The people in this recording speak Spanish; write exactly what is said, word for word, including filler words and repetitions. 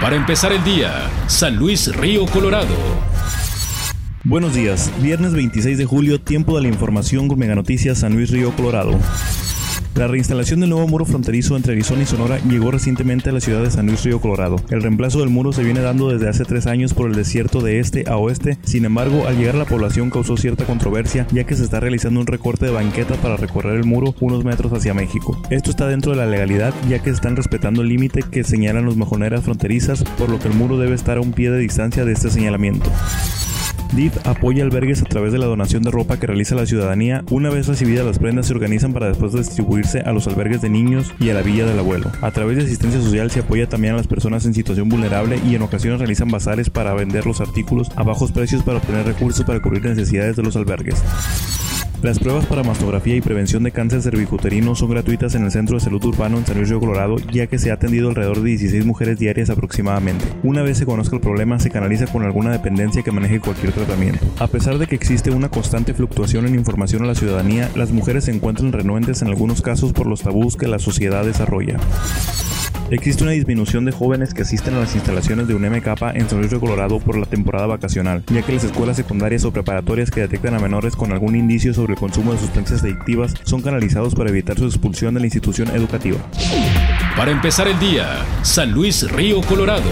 Para empezar el día, San Luis Río Colorado. Buenos días, viernes veintiséis de julio, tiempo de la información con Meganoticias San Luis Río Colorado. La reinstalación del nuevo muro fronterizo entre Arizona y Sonora llegó recientemente a la ciudad de San Luis Río Colorado. El reemplazo del muro se viene dando desde hace tres años por el desierto de este a oeste. Sin embargo, al llegar a la población causó cierta controversia, ya que se está realizando un recorte de banqueta para recorrer el muro unos metros hacia México. Esto está dentro de la legalidad, ya que se están respetando el límite que señalan los mojoneras fronterizas, por lo que el muro debe estar a un pie de distancia de este señalamiento. D I F apoya albergues a través de la donación de ropa que realiza la ciudadanía. Una vez recibidas las prendas se organizan para después distribuirse a los albergues de niños y a la villa del abuelo. A través de asistencia social se apoya también a las personas en situación vulnerable y en ocasiones realizan bazares para vender los artículos a bajos precios para obtener recursos para cubrir necesidades de los albergues. Las pruebas para mastografía y prevención de cáncer cervicuterino son gratuitas en el Centro de Salud Urbano en San Luis Río Colorado, ya que se ha atendido alrededor de dieciséis mujeres diarias aproximadamente. Una vez se conozca el problema, se canaliza con alguna dependencia que maneje cualquier tratamiento. A pesar de que existe una constante fluctuación en información a la ciudadanía, las mujeres se encuentran renuentes en algunos casos por los tabús que la sociedad desarrolla. Existe una disminución de jóvenes que asisten a las instalaciones de un M K en San Luis Río Colorado por la temporada vacacional, ya que las escuelas secundarias o preparatorias que detectan a menores con algún indicio sobre el consumo de sustancias adictivas son canalizados para evitar su expulsión de la institución educativa. Para empezar el día, San Luis Río Colorado.